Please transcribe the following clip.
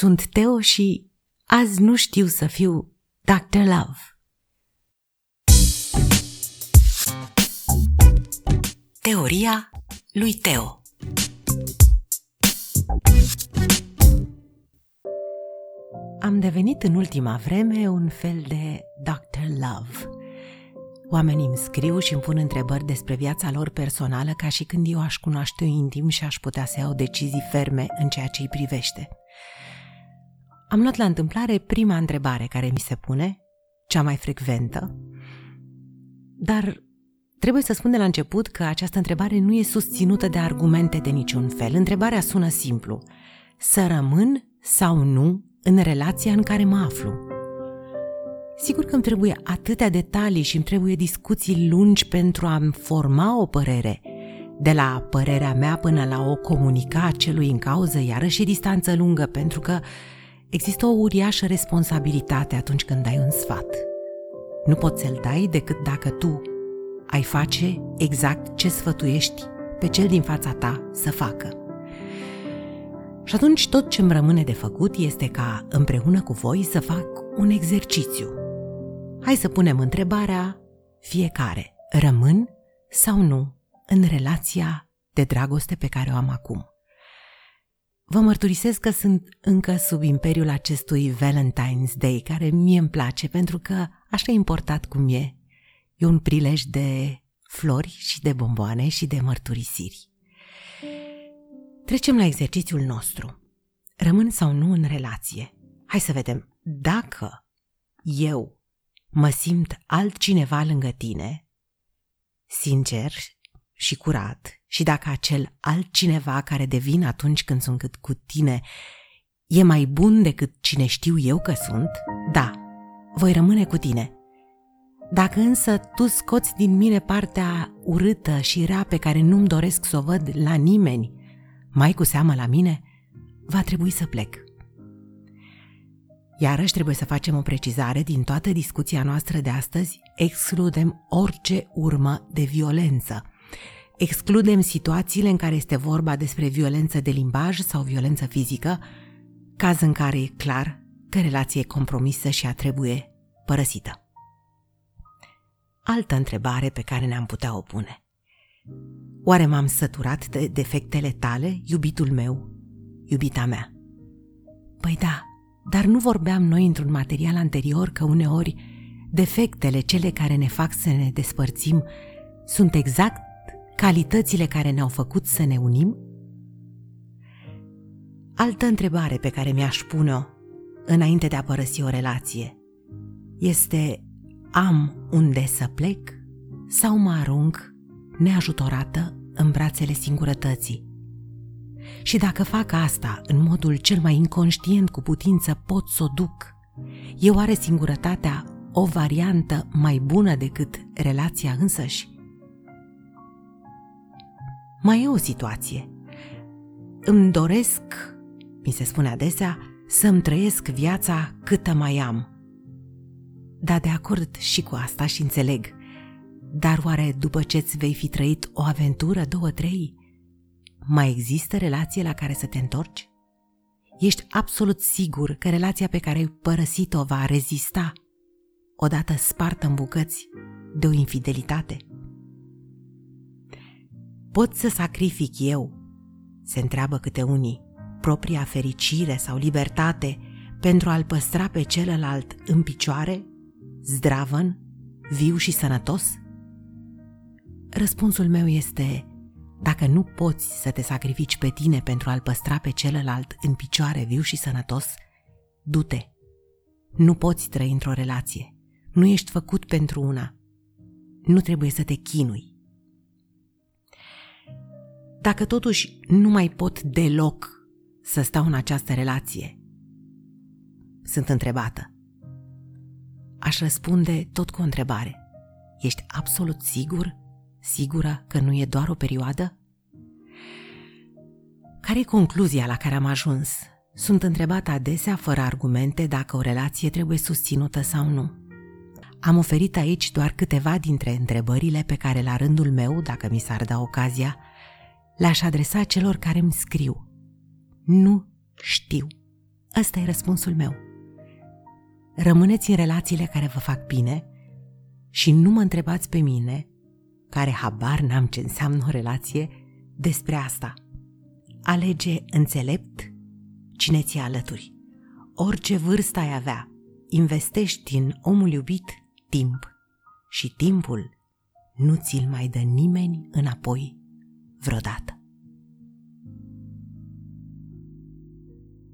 Sunt Teo și azi nu știu să fiu Dr. Love. Teoria lui Teo. Am devenit în ultima vreme un fel de Dr. Love. Oamenii îmi scriu și îmi pun întrebări despre viața lor personală ca și când eu aș cunoaște-o intim și aș putea să iau decizii ferme în ceea ce îi privește. Am luat la întâmplare prima întrebare care mi se pune, cea mai frecventă, dar trebuie să spun de la început că această întrebare nu e susținută de argumente de niciun fel. Întrebarea sună simplu: să rămân sau nu în relația în care mă aflu? Sigur că îmi trebuie atâtea detalii și îmi trebuie discuții lungi pentru a-mi forma o părere. De la părerea mea până la o comunica celui în cauză, iarăși distanță lungă, pentru că există o uriașă responsabilitate atunci când dai un sfat. Nu poți să-l dai decât dacă tu ai face exact ce sfătuiești pe cel din fața ta să facă. Și atunci tot ce îmi rămâne de făcut este ca împreună cu voi să fac un exercițiu. Hai să punem întrebarea fiecare: rămân sau nu în relația de dragoste pe care o am acum? Vă mărturisesc că sunt încă sub imperiul acestui Valentine's Day, care mie îmi place pentru că, așa important cum e, e un prilej de flori și de bomboane și de mărturisiri. Trecem la exercițiul nostru. Rămân sau nu în relație? Hai să vedem. Dacă eu mă simt altcineva lângă tine, sincer și curat, și dacă acel altcineva care devin atunci când sunt cât cu tine e mai bun decât cine știu eu că sunt, da, voi rămâne cu tine. Dacă însă tu scoți din mine partea urâtă și rea pe care nu-mi doresc să o văd la nimeni, mai cu seamă la mine, va trebui să plec. Iarăși trebuie să facem o precizare: din toată discuția noastră de astăzi, excludem orice urmă de violență. Excludem situațiile în care este vorba despre violență de limbaj sau violență fizică, caz în care e clar că relația e compromisă și ea trebuie părăsită. Altă întrebare pe care ne-am putea o pune: oare m-am săturat de defectele tale, iubitul meu, iubita mea? Păi da, dar nu vorbeam noi într-un material anterior că uneori defectele, cele care ne fac să ne despărțim, sunt exact calitățile care ne-au făcut să ne unim? Altă întrebare pe care mi-aș pune-o înainte de a părăsi o relație este: am unde să plec sau mă arunc neajutorată în brațele singurătății? Și dacă fac asta în modul cel mai inconștient cu putință pot să o duc, e oare singurătatea o variantă mai bună decât relația însăși? Mai e o situație. Îmi doresc, mi se spune adesea, să-mi trăiesc viața câtă mai am. Da, de acord și cu asta și înțeleg. Dar oare după ce-ți vei fi trăit o aventură, 2-3, mai există relație la care să te întorci? Ești absolut sigur că relația pe care ai părăsit-o va rezista odată spartă în bucăți de o infidelitate? Pot să sacrific eu, se întreabă câte unii, propria fericire sau libertate pentru a-l păstra pe celălalt în picioare, zdravăn, viu și sănătos? Răspunsul meu este: dacă nu poți să te sacrifici pe tine pentru a-l păstra pe celălalt în picioare, viu și sănătos, du-te. Nu poți trăi într-o relație. Nu ești făcut pentru una. Nu trebuie să te chinui. Dacă totuși nu mai pot deloc să stau în această relație, sunt întrebată. Aș răspunde tot cu o întrebare: ești absolut sigur, sigură că nu e doar o perioadă? Care e concluzia la care am ajuns? Sunt întrebată adesea, fără argumente, dacă o relație trebuie susținută sau nu. Am oferit aici doar câteva dintre întrebările pe care, la rândul meu, dacă mi s-ar da ocazia, le-aș adresa celor care îmi scriu. Nu știu Ăsta e răspunsul meu. Rămâneți în relațiile care vă fac bine și nu mă întrebați pe mine, care habar n-am ce înseamnă o relație, despre asta. Alege înțelept cine ți-e alături. Orice vârstă ai avea, investești din omul iubit timp și timpul nu ți-l mai dă nimeni înapoi vreodată.